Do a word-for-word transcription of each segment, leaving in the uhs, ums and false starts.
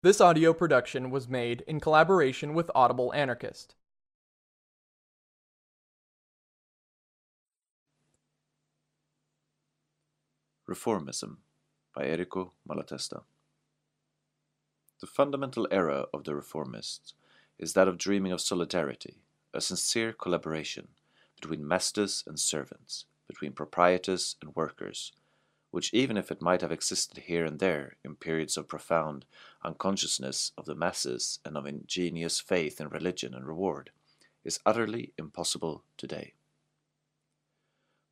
This audio production was made in collaboration with Audible Anarchist. Reformism by Errico Malatesta. The fundamental error of the reformists is that of dreaming of solidarity, a sincere collaboration between masters and servants, between proprietors and workers, which, even if it might have existed here and there in periods of profound unconsciousness of the masses and of ingenious faith in religion and reward, is utterly impossible today.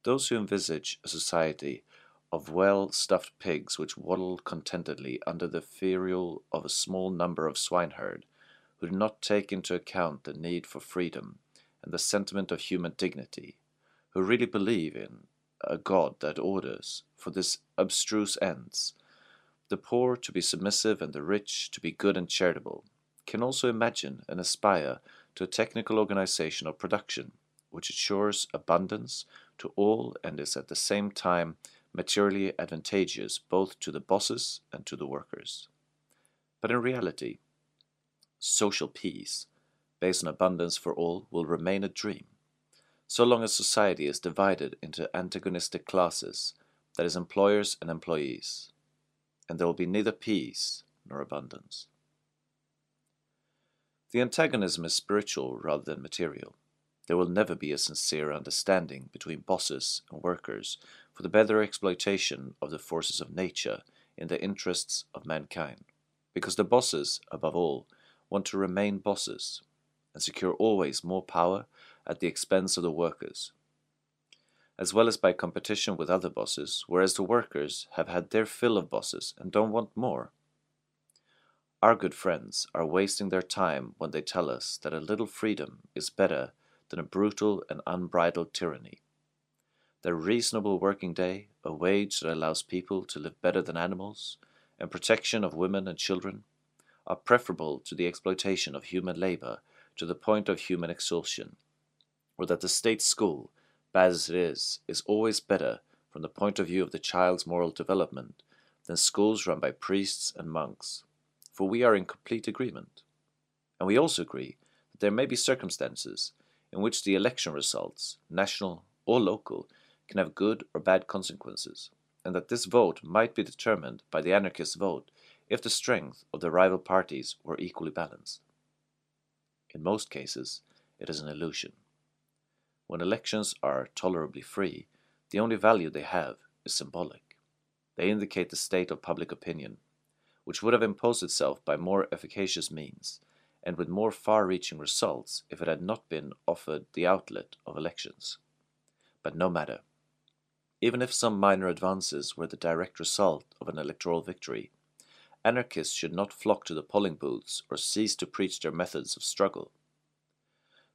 Those who envisage a society of well-stuffed pigs which waddle contentedly under the ferule of a small number of swineherd, who do not take into account the need for freedom and the sentiment of human dignity, who really believe in a God that orders, for this abstruse ends, the poor to be submissive and the rich to be good and charitable, can also imagine and aspire to a technical organization of production, which ensures abundance to all and is at the same time materially advantageous both to the bosses and to the workers. But in reality, social peace, based on abundance for all, will remain a dream, so long as society is divided into antagonistic classes, that is, employers and employees, and there will be neither peace nor abundance. The antagonism is spiritual rather than material. There will never be a sincere understanding between bosses and workers for the better exploitation of the forces of nature in the interests of mankind, because the bosses, above all, want to remain bosses and secure always more power at the expense of the workers, as well as by competition with other bosses, whereas the workers have had their fill of bosses and don't want more. Our good friends are wasting their time when they tell us that a little freedom is better than a brutal and unbridled tyranny, that a reasonable working day, a wage that allows people to live better than animals, and protection of women and children are preferable to the exploitation of human labor to the point of human exhaustion, or that the state school, bad as it is, is always better from the point of view of the child's moral development than schools run by priests and monks, for we are in complete agreement. And we also agree that there may be circumstances in which the election results, national or local, can have good or bad consequences, and that this vote might be determined by the anarchist vote if the strength of the rival parties were equally balanced. In most cases, it is an illusion. When elections are tolerably free, the only value they have is symbolic. They indicate the state of public opinion, which would have imposed itself by more efficacious means, and with more far-reaching results if it had not been offered the outlet of elections. But no matter. Even if some minor advances were the direct result of an electoral victory, anarchists should not flock to the polling booths or cease to preach their methods of struggle.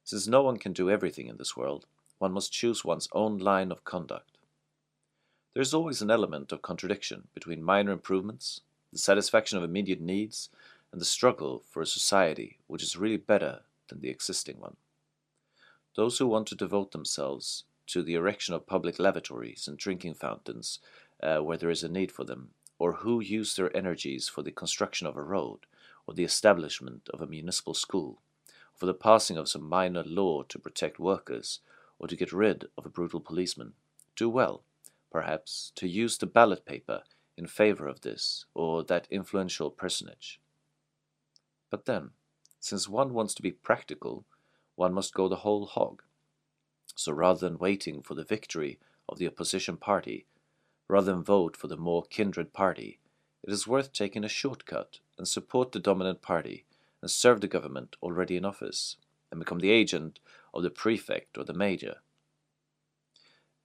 Since no one can do everything in this world, one must choose one's own line of conduct. There is always an element of contradiction between minor improvements, the satisfaction of immediate needs, and the struggle for a society which is really better than the existing one. Those who want to devote themselves to the erection of public lavatories and drinking fountains uh, where there is a need for them, or who use their energies for the construction of a road, or the establishment of a municipal school, for the passing of some minor law to protect workers, or to get rid of a brutal policeman, do well, perhaps, to use the ballot paper in favor of this or that influential personage. But then, since one wants to be practical, one must go the whole hog. So rather than waiting for the victory of the opposition party, rather than vote for the more kindred party, it is worth taking a shortcut and support the dominant party, and serve the government already in office, and become the agent of the prefect or the major.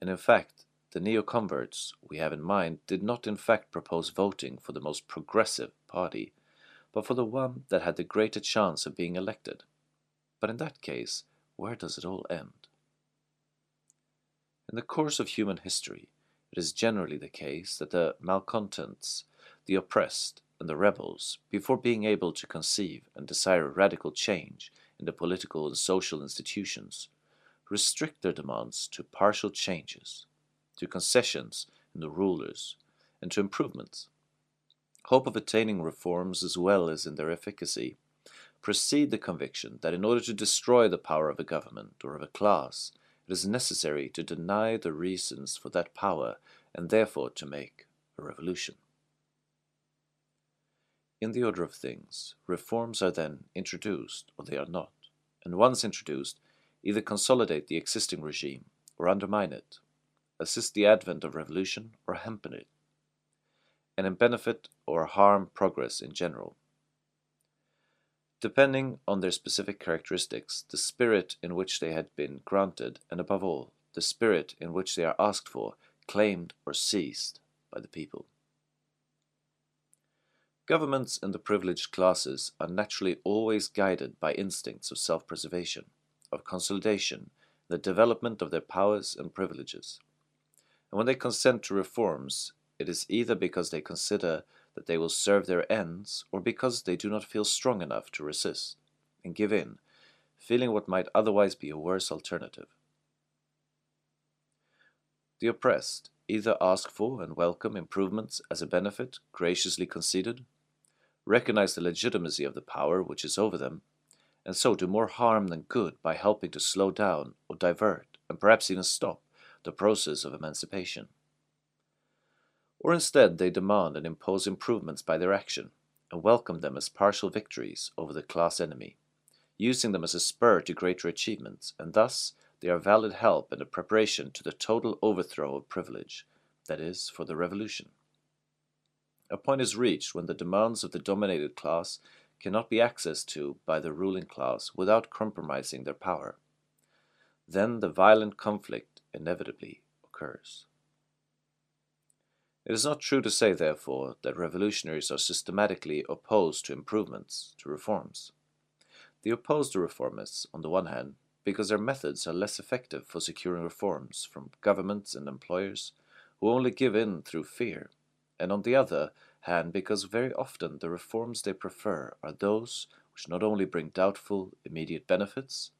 And in fact, the neo-converts we have in mind did not in fact propose voting for the most progressive party, but for the one that had the greater chance of being elected. But in that case, where does it all end? In the course of human history, it is generally the case that the malcontents, the oppressed, and the rebels, before being able to conceive and desire a radical change in the political and social institutions, restrict their demands to partial changes, to concessions in the rulers, and to improvements, hope of attaining reforms as well as in their efficacy, precede the conviction that in order to destroy the power of a government or of a class, it is necessary to deny the reasons for that power and therefore to make a revolution. In the order of things, reforms are then introduced or they are not, and once introduced, either consolidate the existing regime or undermine it, assist the advent of revolution or hamper it, and in benefit or harm progress in general. Depending on their specific characteristics, the spirit in which they had been granted, and above all, the spirit in which they are asked for, claimed or seized by the people. Governments and the privileged classes are naturally always guided by instincts of self-preservation, of consolidation, the development of their powers and privileges. And when they consent to reforms, it is either because they consider that they will serve their ends or because they do not feel strong enough to resist and give in, feeling what might otherwise be a worse alternative. The oppressed either ask for and welcome improvements as a benefit graciously conceded, recognize the legitimacy of the power which is over them, and so do more harm than good by helping to slow down or divert, and perhaps even stop, the process of emancipation. Or instead they demand and impose improvements by their action, and welcome them as partial victories over the class enemy, using them as a spur to greater achievements, and thus they are valid help in the preparation to the total overthrow of privilege, that is, for the revolution. A point is reached when the demands of the dominated class cannot be accessed to by the ruling class without compromising their power. Then the violent conflict inevitably occurs. It is not true to say, therefore, that revolutionaries are systematically opposed to improvements, to reforms. They oppose the reformists, on the one hand, because their methods are less effective for securing reforms from governments and employers who only give in through fear, and on the other hand, because very often the reforms they prefer are those which not only bring doubtful, immediate benefits,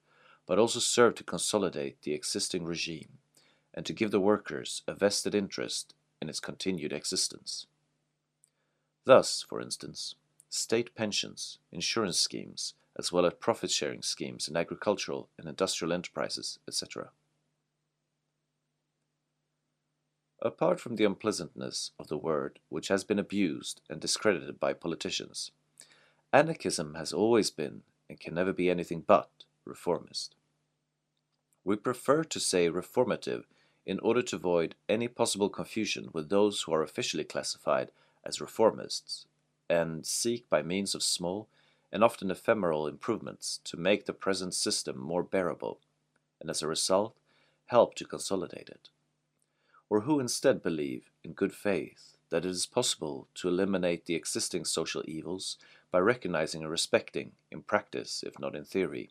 but also serve to consolidate the existing regime and to give the workers a vested interest in its continued existence. Thus, for instance, state pensions, insurance schemes, as well as profit-sharing schemes in agricultural and industrial enterprises, et cetera. Apart from the unpleasantness of the word, which has been abused and discredited by politicians, anarchism has always been, and can never be anything but, reformist. We prefer to say reformative in order to avoid any possible confusion with those who are officially classified as reformists, and seek by means of small and often ephemeral improvements to make the present system more bearable, and as a result, help to consolidate it. Or who instead believe, in good faith, that it is possible to eliminate the existing social evils by recognizing and respecting, in practice if not in theory,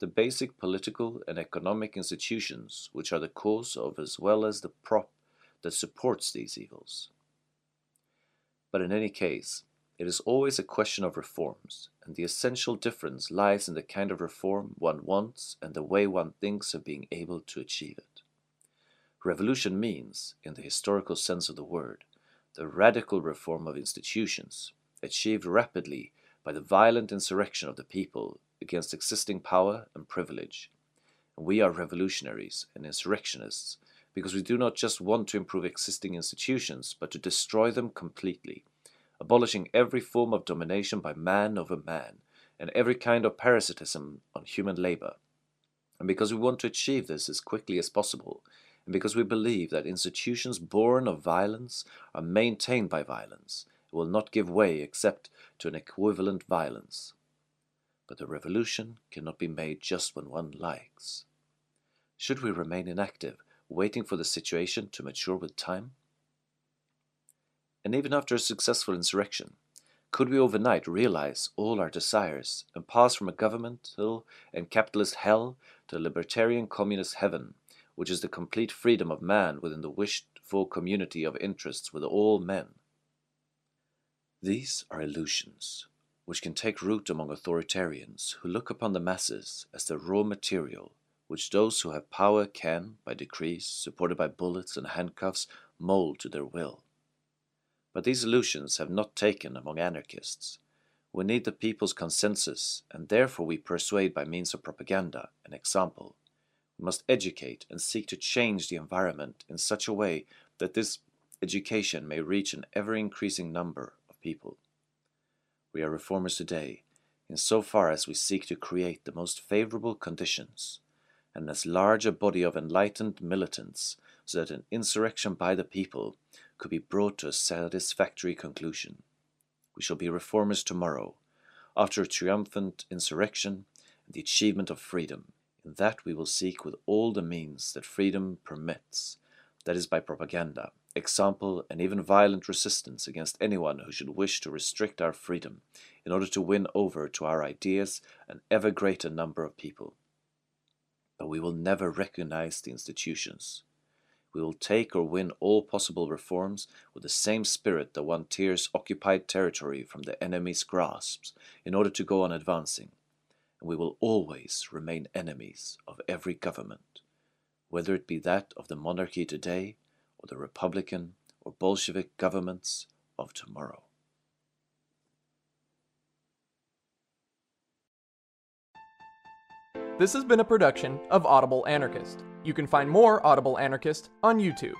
the basic political and economic institutions which are the cause of as well as the prop that supports these evils. But in any case, it is always a question of reforms, and the essential difference lies in the kind of reform one wants and the way one thinks of being able to achieve it. Revolution means, in the historical sense of the word, the radical reform of institutions, achieved rapidly by the violent insurrection of the people against existing power and privilege. We are revolutionaries and insurrectionists because we do not just want to improve existing institutions, but to destroy them completely, abolishing every form of domination by man over man and every kind of parasitism on human labor. And because we want to achieve this as quickly as possible, and because we believe that institutions born of violence are maintained by violence and will not give way except to an equivalent violence. But the revolution cannot be made just when one likes. Should we remain inactive, waiting for the situation to mature with time? And even after a successful insurrection, could we overnight realize all our desires and pass from a governmental and capitalist hell to a libertarian communist heaven, which is the complete freedom of man within the wished-for community of interests with all men? These are illusions, which can take root among authoritarians who look upon the masses as the raw material which those who have power can, by decrees, supported by bullets and handcuffs, mold to their will. But these illusions have not taken among anarchists. We need the people's consensus, and therefore we persuade by means of propaganda, an example. We must educate and seek to change the environment in such a way that this education may reach an ever-increasing number of people. We are reformers today, in so far as we seek to create the most favorable conditions, and as large a body of enlightened militants, so that an insurrection by the people could be brought to a satisfactory conclusion. We shall be reformers tomorrow, after a triumphant insurrection and the achievement of freedom. In that we will seek with all the means that freedom permits, that is by propaganda, example, and even violent resistance against anyone who should wish to restrict our freedom in order to win over to our ideas an ever greater number of people. But we will never recognize the institutions. We will take or win all possible reforms with the same spirit that one tears occupied territory from the enemy's grasps in order to go on advancing, and we will always remain enemies of every government, whether it be that of the monarchy today or the Republican or Bolshevik governments of tomorrow. This has been a production of Audible Anarchist. You can find more Audible Anarchist on YouTube.